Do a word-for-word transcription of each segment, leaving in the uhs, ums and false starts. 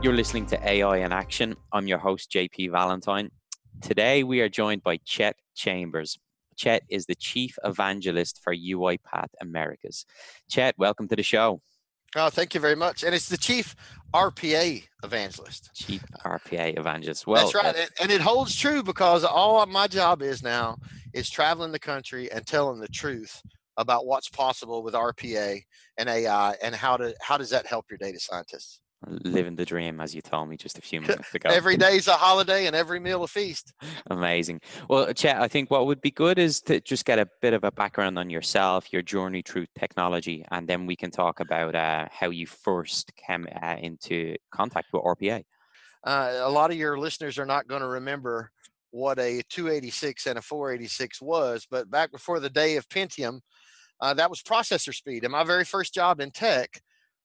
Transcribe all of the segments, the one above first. You're listening to A I in Action. I'm your host, J P Valentine. Today, we are joined by Chet Chambers. Chet is the Chief Evangelist for UiPath Americas. Chet, welcome to the show. Oh, thank you very much. And it's the Chief R P A Evangelist. Chief R P A Evangelist. Well, that's right. Uh, and it holds true because all my job is now is traveling the country and telling the truth about what's possible with R P A and A I and how to how does that help your data scientists. Living the dream, as you told me just a few minutes ago. Every day's a holiday and every meal a feast. Amazing. Well, Chet, I think what would be good is to just get a bit of a background on yourself, your journey through technology, and then we can talk about uh, how you first came uh, into contact with R P A. Uh, a lot of your listeners are not going to remember what a two eighty-six and a four eighty-six was, but back before the day of Pentium, uh, that was processor speed. And my very first job in tech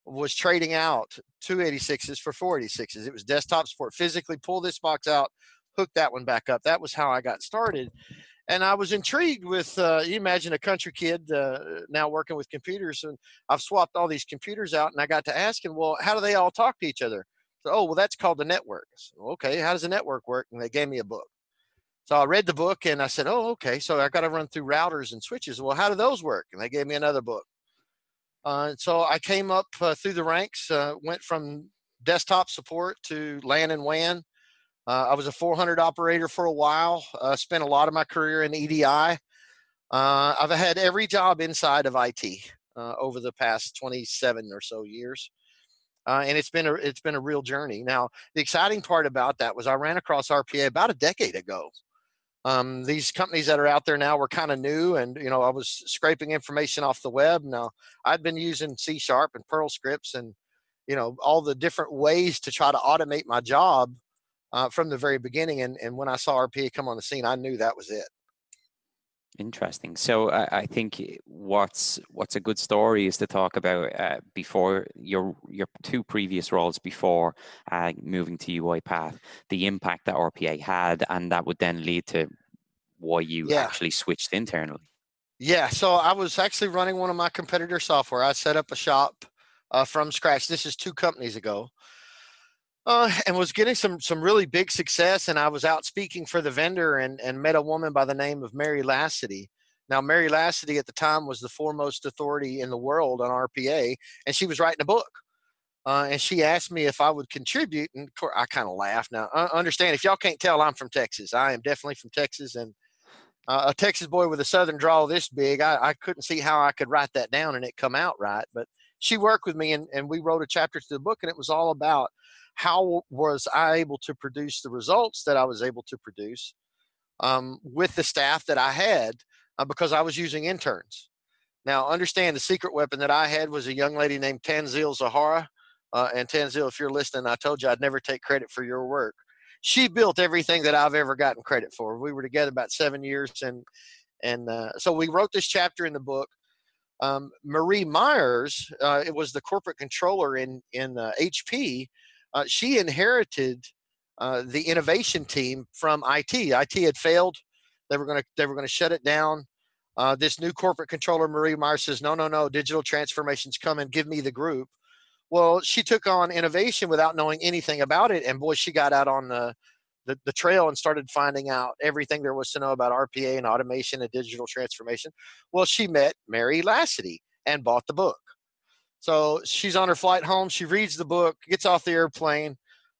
was trading out two eighty-sixes for four eighty-sixes. It was desktop support. Physically pull this box out, hook that one back up. That was how I got started. And I was intrigued with, uh, you imagine a country kid uh, now working with computers, and I've swapped all these computers out, and I got to ask him, well, how do they all talk to each other? So, oh, well, that's called the network. So, okay, how does the network work? And they gave me a book. So I read the book, and I said, oh, okay, so I got to run through routers and switches. Well, how do those work? And they gave me another book. Uh, so I came up uh, through the ranks, uh, went from desktop support to LAN and W A N. Uh, I was a four hundred operator for a while, uh, spent a lot of my career in E D I. Uh, I've had every job inside of I T uh, over the past twenty-seven or so years. Uh, and it's been a, it's been a real journey. Now, the exciting part about that was I ran across R P A about a decade ago. Um, these companies that are out there now were kind of new, and, you know, I was scraping information off the web. Now, I'd been using C Sharp and Perl scripts and, you know, all the different ways to try to automate my job uh, from the very beginning. And, and when I saw R P A come on the scene, I knew that was it. Interesting. So I, I think what's what's a good story is to talk about uh, before your your two previous roles before uh, moving to UiPath, the impact that R P A had, and that would then lead to why you yeah. actually switched internally. Yeah. So I was actually running one of my competitor software. I set up a shop uh, from scratch. This is two companies ago. Uh, and was getting some some really big success, and I was out speaking for the vendor and, and met a woman by the name of Mary Lacity. Now, Mary Lacity at the time was the foremost authority in the world on R P A, and she was writing a book. Uh, and she asked me if I would contribute, and I kind of laughed. Now, I understand, if y'all can't tell, I'm from Texas. I am definitely from Texas, and uh, a Texas boy with a southern drawl this big, I, I couldn't see how I could write that down and it come out right, but she worked with me, and, and we wrote a chapter to the book, and it was all about how was I able to produce the results that I was able to produce um, with the staff that I had uh, because I was using interns. Now, understand the secret weapon that I had was a young lady named Tanzil Zahara. Uh, and Tanzil, if you're listening, I told you I'd never take credit for your work. She built everything that I've ever gotten credit for. We were together about seven years. And, and uh, so we wrote this chapter in the book. Um, Marie Myers, uh, it was the corporate controller in, in uh, H P. Uh, she inherited uh, the innovation team from I T. I T had failed. They were going to they were going to shut it down. Uh, this new corporate controller, Marie Myers, says, no, no, no, digital transformation's coming. Give me the group. Well, she took on innovation without knowing anything about it. And boy, she got out on the, the, the trail and started finding out everything there was to know about R P A and automation and digital transformation. Well, she met Mary Lacity and bought the book. So she's on her flight home. She reads the book, gets off the airplane,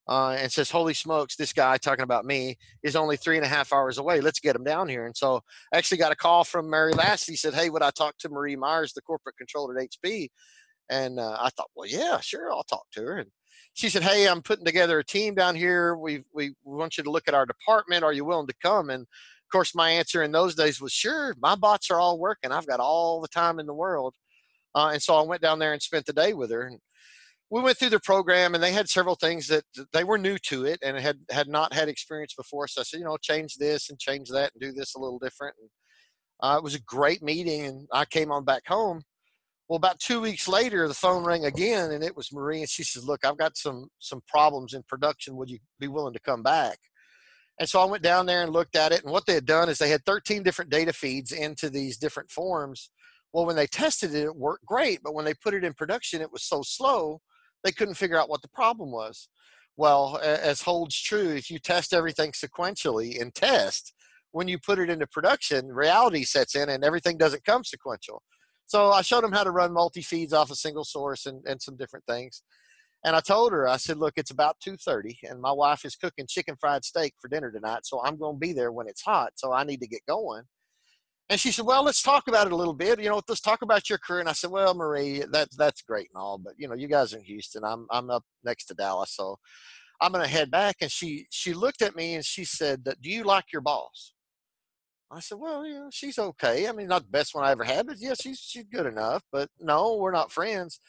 uh, and says, holy smokes, this guy talking about me is only three and a half hours away. Let's get him down here. And so I actually got a call from Mary Lacity. He said, hey, would I talk to Marie Myers, the corporate controller at H P? And uh, I thought, well, yeah, sure, I'll talk to her. And she said, hey, I'm putting together a team down here. We we want you to look at our department. Are you willing to come? And, of course, my answer in those days was, sure, my bots are all working. I've got all the time in the world. Uh, and so I went down there and spent the day with her. And we went through the program, and they had several things that they were new to it and had, had not had experience before. So I said, you know, change this and change that and do this a little different. And, uh, it was a great meeting, and I came on back home. Well, about two weeks later, the phone rang again, and it was Marie, and she says, look, I've got some some problems in production. Would you be willing to come back? And so I went down there and looked at it, and what they had done is they had thirteen different data feeds into these different forms. Well, when they tested it, it worked great, but when they put it in production, it was so slow, they couldn't figure out what the problem was. Well, as holds true, if you test everything sequentially in test, when you put it into production, reality sets in and everything doesn't come sequential. So I showed them how to run multi-feeds off a single source and, and some different things. And I told her, I said, look, it's about two thirty and my wife is cooking chicken fried steak for dinner tonight. So I'm going to be there when it's hot. So I need to get going. And she said, well, let's talk about it a little bit. You know, let's talk about your career. And I said, well, Marie, that, that's great and all, but you know, you guys are in Houston. I'm, I'm up next to Dallas. So I'm going to head back. And she, she looked at me and she said, do you like your boss? I said, well, you know, she's okay. I mean, not the best one I ever had, but yeah, she's, she's good enough, but no, we're not friends.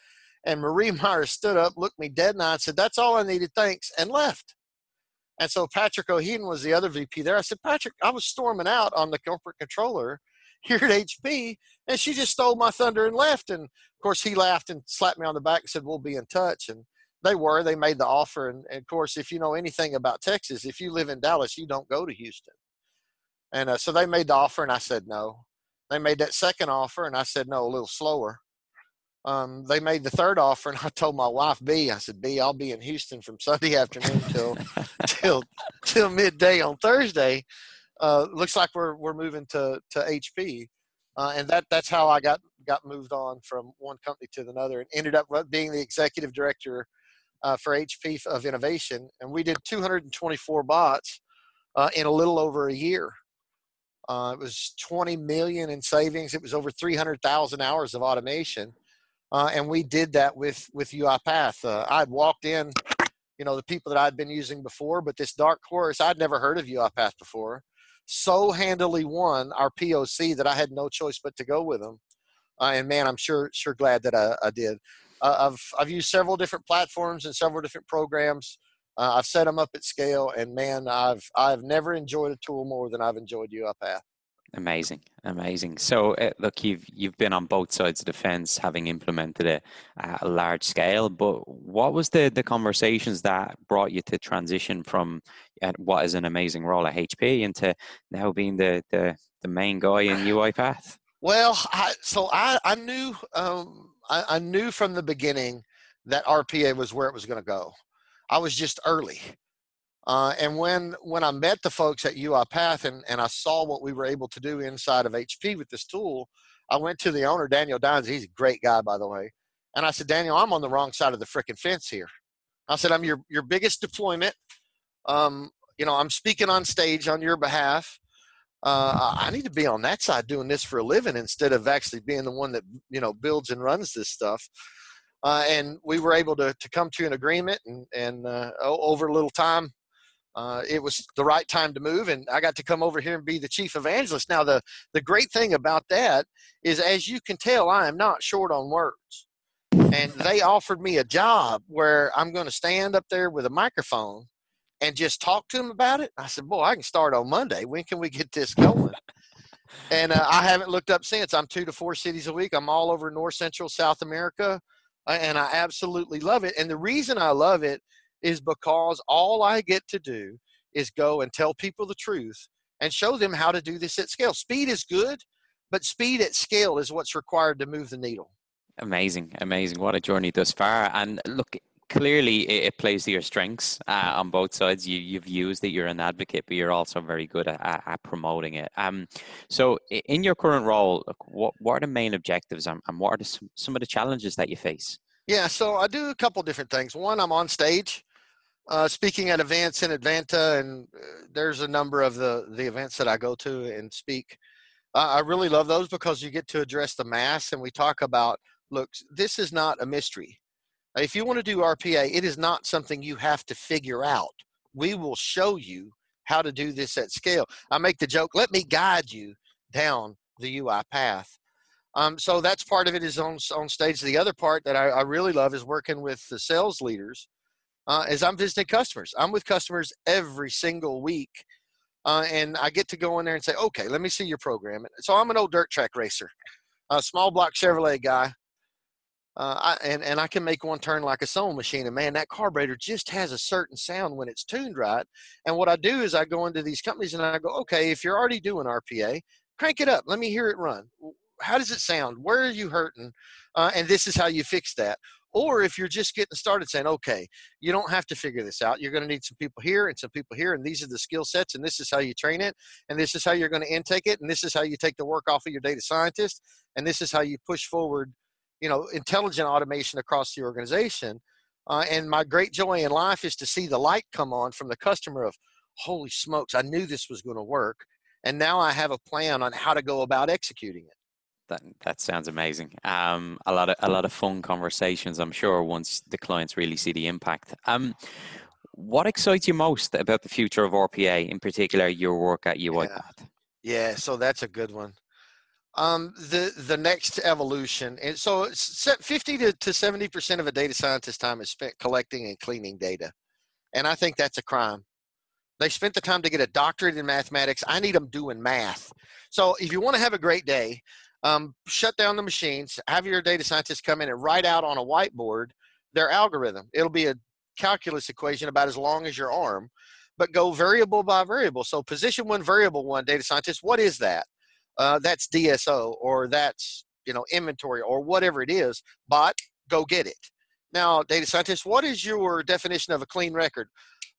And Marie Myers stood up, looked me dead in the eye and said, that's all I needed. Thanks. And left. And so Patrick O'Heehan was the other V P there. I said, Patrick, I was storming out on the corporate controller here at H P, and she just stole my thunder and left. And of course he laughed and slapped me on the back and said, we'll be in touch. And they were, they made the offer. And, and of course, if you know anything about Texas, if you live in Dallas, you don't go to Houston. And uh, so they made the offer, and I said no. They made that second offer, and I said no, a little slower. Um, they made the third offer, and I told my wife, B, I said, B, I'll be in Houston from Sunday afternoon till till till midday on Thursday. Uh, looks like we're we're moving to to H P, uh, and that that's how I got got moved on from one company to another, and ended up being the executive director uh, for H P of innovation. And we did two hundred twenty-four bots uh, in a little over a year. Uh, it was twenty million in savings. It was over three hundred thousand hours of automation. Uh, and we did that with, with UiPath. Uh, I'd walked in, you know, the people that I'd been using before, but this dark horse, I'd never heard of UiPath before, so handily won our P O C that I had no choice but to go with them. Uh, and man, I'm sure, sure glad that I, I did. Uh, I've, I've used several different platforms and several different programs. Uh, I've set them up at scale, and man, I've I've never enjoyed a tool more than I've enjoyed UiPath. Amazing, amazing. So, uh, look, you've you've been on both sides of the fence, having implemented it at a large scale. But what was the the conversations that brought you to transition from uh, what is an amazing role at H P into now being the the, the main guy in UiPath? Well, I, so I I knew um, I, I knew from the beginning that R P A was where it was going to go. I was just early. Uh, and when, when I met the folks at UiPath and, and I saw what we were able to do inside of H P with this tool, I went to the owner, Daniel Dines. He's a great guy, by the way. And I said, Daniel, I'm on the wrong side of the frickin' fence here. I said, I'm your, your biggest deployment. Um, you know, I'm speaking on stage on your behalf. Uh, I need to be on that side doing this for a living instead of actually being the one that, you know, builds and runs this stuff. Uh, and we were able to, to come to an agreement, and, and uh, over a little time, uh, it was the right time to move. And I got to come over here and be the chief evangelist. Now, the, the great thing about that is, as you can tell, I am not short on words. And they offered me a job where I'm going to stand up there with a microphone and just talk to them about it. I said, boy, I can start on Monday. When can we get this going? And uh, I haven't looked up since. I'm two to four cities a week. I'm all over North Central South America. And I absolutely love it. And the reason I love it is because all I get to do is go and tell people the truth and show them how to do this at scale. Speed is good, but speed at scale is what's required to move the needle. Amazing. Amazing. What a journey thus far. And look, clearly it plays to your strengths uh, on both sides. You, you've used it, you're an advocate, but you're also very good at, at, at promoting it. Um, so in your current role, look, what, what are the main objectives and, and what are the, some of the challenges that you face? Yeah, so I do a couple different things. One, I'm on stage uh, speaking at events in Advanta, and uh, there's a number of the, the events that I go to and speak. Uh, I really love those because you get to address the mass, and we talk about, look, this is not a mystery. If you want to do R P A, it is not something you have to figure out. We will show you how to do this at scale. I make the joke, let me guide you down the U I path. Um, so that's part of it is on, on stage. The other part that I, I really love is working with the sales leaders uh, as I'm visiting customers. I'm with customers every single week, uh, and I get to go in there and say, okay, let me see your program. So I'm an old dirt track racer, a small block Chevrolet guy. Uh, I, and, and I can make one turn like a sewing machine, and man, that carburetor just has a certain sound when it's tuned right. And what I do is I go into these companies and I go, okay, if you're already doing R P A, crank it up. Let me hear it run. How does it sound? Where are you hurting? Uh, and this is how you fix that. Or if you're just getting started saying, okay, you don't have to figure this out. You're going to need some people here and some people here, and these are the skill sets, and this is how you train it, and this is how you're going to intake it, and this is how you take the work off of your data scientist, and this is how you push forward, you know, intelligent automation across the organization. Uh, and my great joy in life is to see the light come on from the customer of, holy smokes, I knew this was going to work. And now I have a plan on how to go about executing it. That, that sounds amazing. Um, a lot of, a lot of fun conversations, I'm sure, once the clients really see the impact. Um, what excites you most about the future of R P A, in particular your work at UiPath? Yeah. yeah, so that's a good one. Um, the, the next evolution. And so fifty to seventy percent of a data scientist's time is spent collecting and cleaning data. And I think that's a crime. They spent the time to get a doctorate in mathematics. I need them doing math. So if you want to have a great day, um, shut down the machines, have your data scientist come in and write out on a whiteboard their algorithm. It'll be a calculus equation about as long as your arm, but go variable by variable. So position one, variable one, data scientist, what is that? Uh, that's D S O, or that's, you know, inventory, or whatever it is, but go get it. Now, data scientist, what is your definition of a clean record?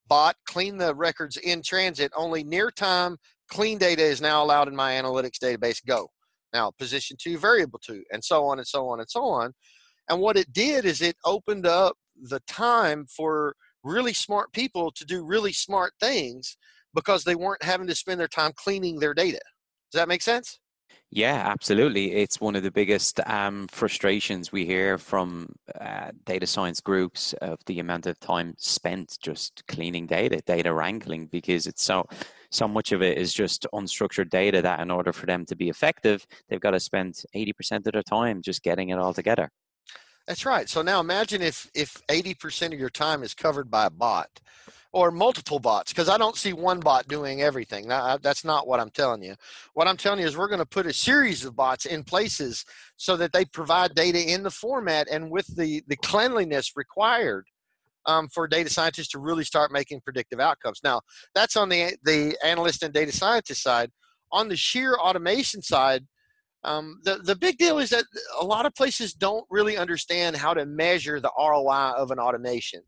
Bot, clean the records in transit, only near time, clean data is now allowed in my analytics database, go. Now, position two, variable two, and so on and so on and so on. And what it did is it opened up the time for really smart people to do really smart things because they weren't having to spend their time cleaning their data. Does that make sense? Yeah, absolutely. It's one of the biggest um, frustrations we hear from uh, data science groups of the amount of time spent just cleaning data, data wrangling, because it's so, so much of it is just unstructured data that in order for them to be effective, they've got to spend eighty percent of their time just getting it all together. That's right. So now imagine if, if eighty percent of your time is covered by a bot or multiple bots, because I don't see one bot doing everything. Now, that's not what I'm telling you. What I'm telling you is we're going to put a series of bots in places so that they provide data in the format and with the, the cleanliness required um, for data scientists to really start making predictive outcomes. Now, that's on the, the analyst and data scientist side. On the sheer automation side, Um, the, the big deal is that a lot of places don't really understand how to measure the R O I of an automation.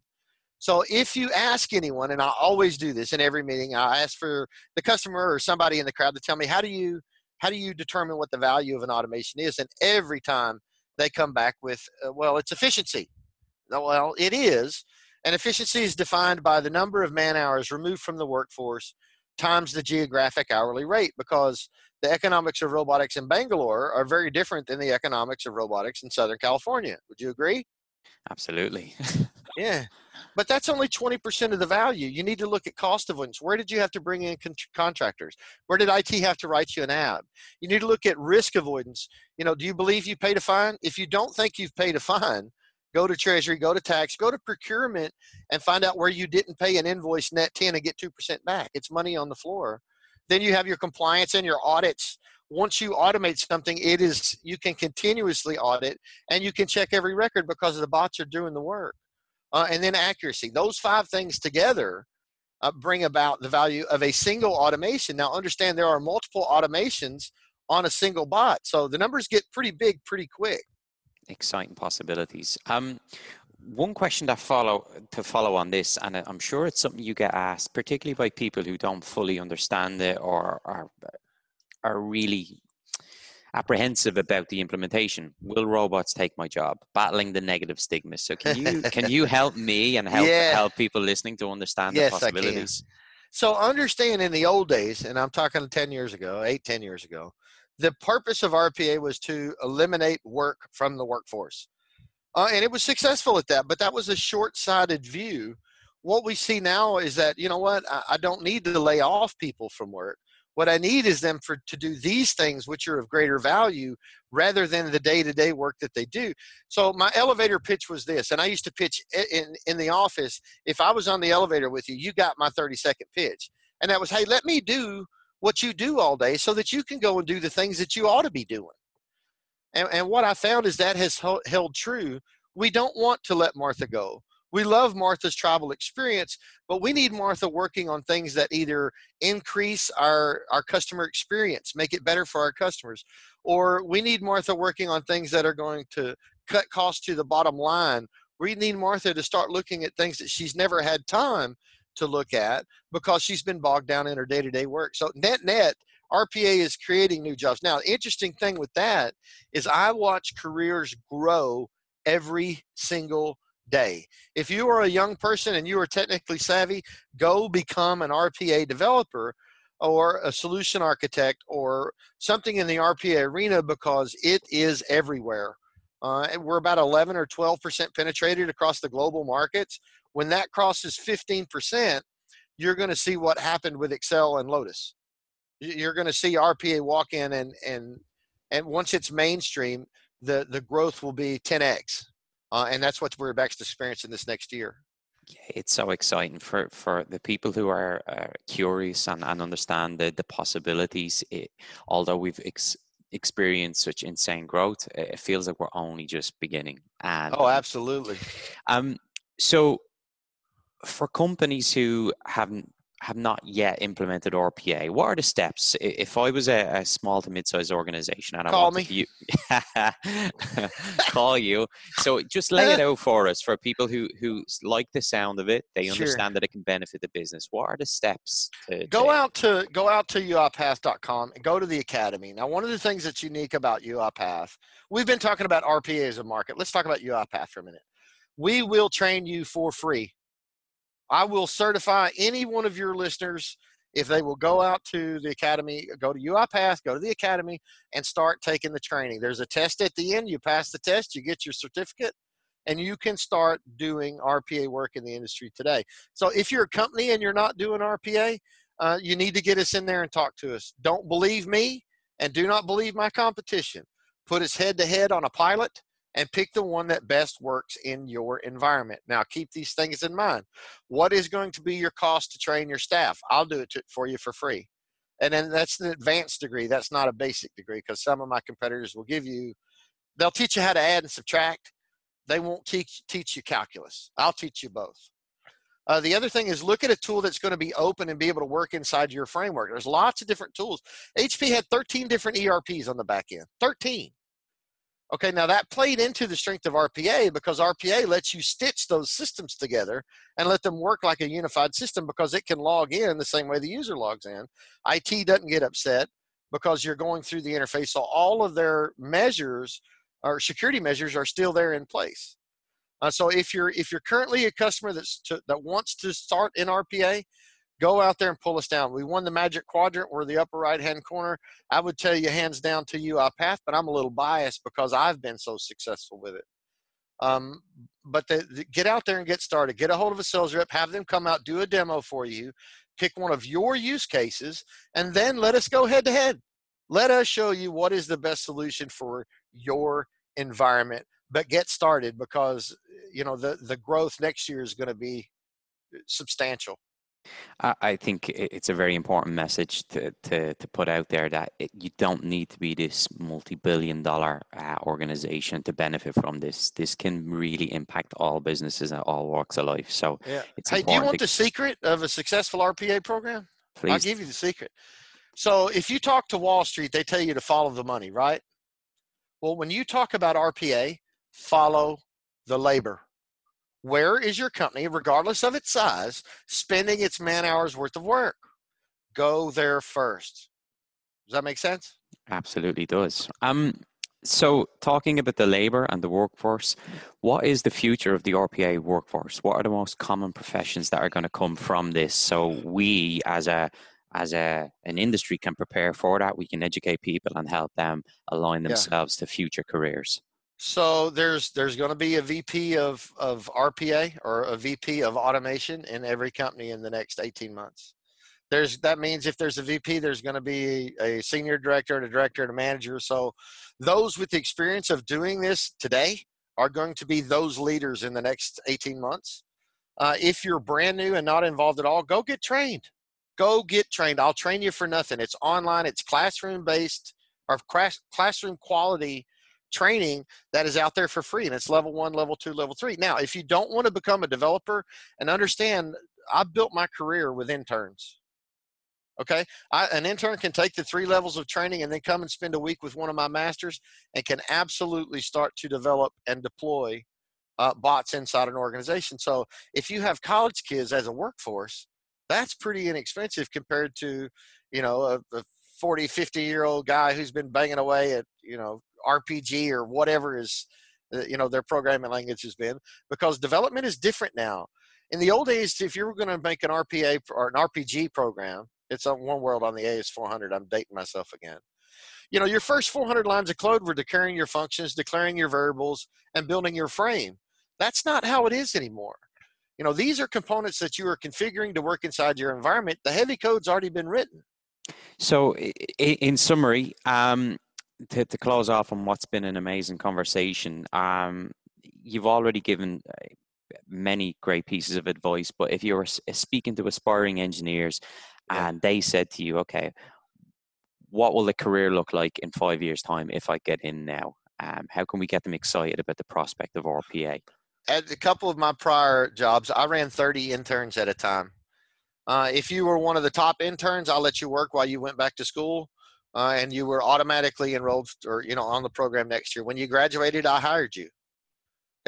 So if you ask anyone, and I always do this in every meeting, I ask for the customer or somebody in the crowd to tell me, how do you, how do you determine what the value of an automation is? And every time they come back with, uh, well, it's efficiency. Well, it is. And efficiency is defined by the number of man hours removed from the workforce times the geographic hourly rate, because the economics of robotics in Bangalore are very different than the economics of robotics in Southern California. Would you agree? Absolutely. Yeah. But that's only twenty percent of the value. You need to look at cost avoidance. Where did you have to bring in con- contractors? Where did I T have to write you an app? You need to look at risk avoidance. You know, do you believe you paid a fine? If you don't think you've paid a fine, go to Treasury, go to tax, go to procurement, and find out where you didn't pay an invoice net ten and get two percent back. It's money on the floor. Then you have your compliance and your audits. Once you automate something, it is, you can continuously audit and you can check every record because the bots are doing the work. Uh, and then accuracy. Those five things together uh, bring about the value of a single automation. Now understand there are multiple automations on a single bot. So the numbers get pretty big pretty quick. Exciting possibilities. Um, one question that follow to follow on this, and I'm sure it's something you get asked, particularly by people who don't fully understand it or are are really apprehensive about the implementation. Will robots take my job? Battling the negative stigma. So can you can you help me and help yeah. help people listening to understand yes, the possibilities? I can. So understand in the old days, and I'm talking ten years ago, eight, ten years ago, the purpose of R P A was to eliminate work from the workforce. Uh, and it was successful at that, but that was a short-sighted view. What we see now is that, you know what, I, I don't need to lay off people from work. What I need is them for to do these things which are of greater value rather than the day-to-day work that they do. So my elevator pitch was this, and I used to pitch in, in the office. If I was on the elevator with you, you got my thirty-second pitch. And that was, hey, let me do what you do all day so that you can go and do the things that you ought to be doing. And, and what I found is that has held true. We don't want to let Martha go. We love Martha's travel experience, but we need Martha working on things that either increase our, our customer experience, make it better for our customers, or we need Martha working on things that are going to cut costs to the bottom line. We need Martha to start looking at things that she's never had time to look at because she's been bogged down in her day-to-day work. So net-net, R P A is creating new jobs. Now, the interesting thing with that is I watch careers grow every single day. If you are a young person and you are technically savvy, go become an R P A developer or a solution architect or something in the R P A arena, because it is everywhere. Uh, and we're about eleven or twelve percent penetrated across the global markets. When that crosses fifteen percent, you're going to see what happened with Excel and Lotus. You're going to see R P A walk in, and and and once it's mainstream, the the growth will be ten X. Uh, and that's what we're about to experience in this next year. Yeah, it's so exciting for, for the people who are uh, curious and, and understand the, the possibilities. It, although we've ex- experienced such insane growth, it feels like we're only just beginning. And, oh, absolutely. Um, so for companies who haven't have not yet implemented R P A, what are the steps? If I was a, a small to mid-sized organization, and call I wanted me. You, call you. So just lay it out for us for people who, who like the sound of it. They understand sure. that it can benefit the business. What are the steps? To go take? out to go out to U I Path dot com and go to the academy. Now, one of the things that's unique about UiPath, we've been talking about R P A as a market. Let's talk about UiPath for a minute. We will train you for free. I will certify any one of your listeners if they will go out to the academy, go to UiPath, go to the academy, and start taking the training. There's a test at the end. You pass the test, you get your certificate, and you can start doing R P A work in the industry today. So if you're a company and you're not doing R P A, uh, you need to get us in there and talk to us. Don't believe me and do not believe my competition. Put us head-to-head on a pilot and pick the one that best works in your environment. Now, keep these things in mind. What is going to be your cost to train your staff? I'll do it to, for you for free. And then that's an advanced degree. That's not a basic degree, because some of my competitors will give you, they'll teach you how to add and subtract. They won't teach, teach you calculus. I'll teach you both. Uh, the other thing is look at a tool that's going to be open and be able to work inside your framework. There's lots of different tools. H P had thirteen different E R Ps on the back end, thirteen. Okay, now that played into the strength of R P A, because R P A lets you stitch those systems together and let them work like a unified system, because it can log in the same way the user logs in. I T doesn't get upset because you're going through the interface. So all of their measures or security measures are still there in place. Uh, so if you're if you're currently a customer that's to, that wants to start in R P A, go out there and pull us down. We won the Magic Quadrant. We're the upper right-hand corner. I would tell you hands down to UiPath, but I'm a little biased because I've been so successful with it. Um, but the, the, get out there and get started. Get a hold of a sales rep. Have them come out, do a demo for you. Pick one of your use cases, and then let us go head-to-head. Let us show you what is the best solution for your environment. But get started, because you know the, the growth next year is going to be substantial. I think it's a very important message to, to, to put out there, that it, you don't need to be this multi-billion dollar uh, organization to benefit from this. This can really impact all businesses and all walks of life. So, yeah. It's hey, do you want to... the secret of a successful R P A program? Please. I'll give you the secret. So if you talk to Wall Street, they tell you to follow the money, right? Well, when you talk about R P A, follow the labor. Where is your company, regardless of its size, spending its man hours worth of work? Go there first. Does that make sense? Absolutely does. Um, so talking about the labor and the workforce, what is the future of the R P A workforce? What are the most common professions that are going to come from this? So we as a as a an industry can prepare for that. We can educate people and help them align themselves yeah. to future careers. So there's there's going to be a V P of, of R P A or a V P of automation in every company in the next eighteen months. there's, that means if there's a V P, there's going to be a senior director and a director and a manager. So those with the experience of doing this today are going to be those leaders in the next eighteen months. Uh, if you're brand new and not involved at all, go get trained. Go get trained. I'll train you for nothing. It's online. It's classroom-based or classroom quality training that is out there for free. And it's level one, level two, level three. Now, if you don't want to become a developer, and understand, I built my career with interns. Okay. I, an intern can take the three levels of training and then come and spend a week with one of my masters and can absolutely start to develop and deploy uh, bots inside an organization. So if you have college kids as a workforce, that's pretty inexpensive compared to, you know, a, a forty, fifty year old guy who's been banging away at, you know, R P G or whatever is, you know, their programming language has been, because development is different now. In the old days, if you were going to make an R P A or an R P G program, it's on one world on the A is four hundred. I'm dating myself again. You know, your first four hundred lines of code were declaring your functions, declaring your variables, and building your frame. That's not how it is anymore. You know, these are components that you are configuring to work inside your environment. The heavy code's already been written. So in summary, um, to, to close off on what's been an amazing conversation, um, you've already given many great pieces of advice, but if you were speaking to aspiring engineers and they said to you, okay, what will the career look like in five years' time if I get in now? Um, how can we get them excited about the prospect of R P A? At a couple of my prior jobs, I ran thirty interns at a time. Uh, if you were one of the top interns, I'll let you work while you went back to school, uh, and you were automatically enrolled or, you know, on the program next year. When you graduated, I hired you.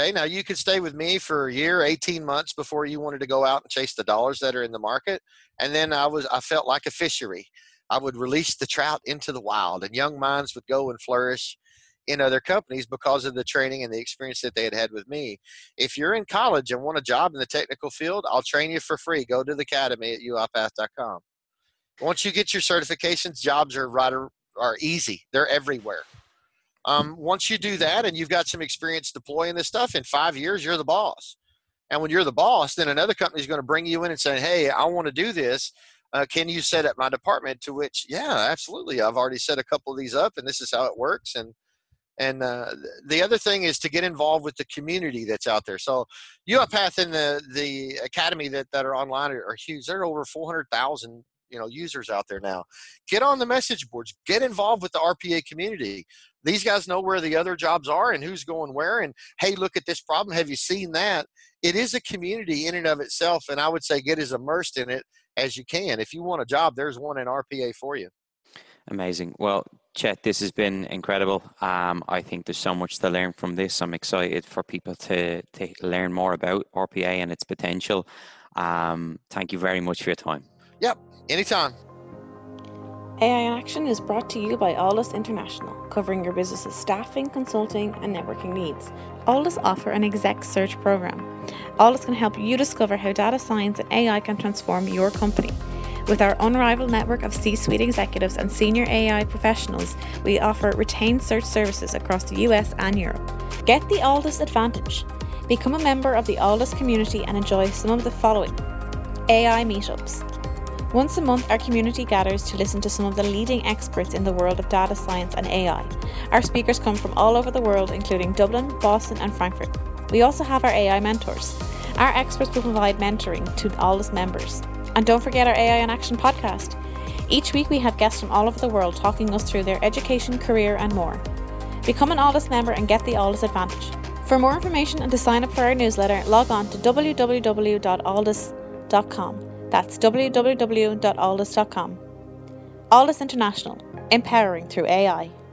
Okay, now you could stay with me for a year, eighteen months before you wanted to go out and chase the dollars that are in the market. And then I was, I felt like a fishery. I would release the trout into the wild, and young minds would go and flourish in other companies because of the training and the experience that they had had with me. If you're in college and want a job in the technical field, I'll train you for free. Go to the academy at U I Path dot com. Once you get your certifications, jobs are right, are easy. They're everywhere. Um, once you do that and you've got some experience deploying this stuff, in five years, you're the boss. And when you're the boss, then another company is going to bring you in and say, hey, I want to do this. Uh, can you set up my department? To which, yeah, absolutely. I've already set a couple of these up, and this is how it works. And and uh, the other thing is to get involved with the community that's out there. So UiPath and the, the academy that, that are online are, are huge. There are over four hundred thousand you know, users out there now. Get on the message boards, get involved with the R P A community. These guys know where the other jobs are and who's going where, and hey, look at this problem. Have you seen that? It is a community in and of itself. And I would say get as immersed in it as you can. If you want a job, there's one in R P A for you. Amazing. Well, Chet, this has been incredible. Um, I think there's so much to learn from this. I'm excited for people to, to learn more about R P A and its potential. Um, thank you very much for your time. Yep. Anytime. A I Action is brought to you by Aldus International, covering your business's staffing, consulting, and networking needs. Aldus offer an exec search program. Aldus can help you discover how data science and A I can transform your company. With our unrivaled network of C-suite executives and senior A I professionals, we offer retained search services across the U S and Europe. Get the Aldus advantage. Become a member of the Aldus community and enjoy some of the following. A I meetups. Once a month, our community gathers to listen to some of the leading experts in the world of data science and A I. Our speakers come from all over the world, including Dublin, Boston, and Frankfurt. We also have our A I mentors. Our experts will provide mentoring to Aldus members. And don't forget our A I in Action podcast. Each week, we have guests from all over the world talking us through their education, career, and more. Become an Aldus member and get the Aldus advantage. For more information and to sign up for our newsletter, log on to w w w dot aldus dot com. That's w w w dot aldus dot com. Aldus International, empowering through A I.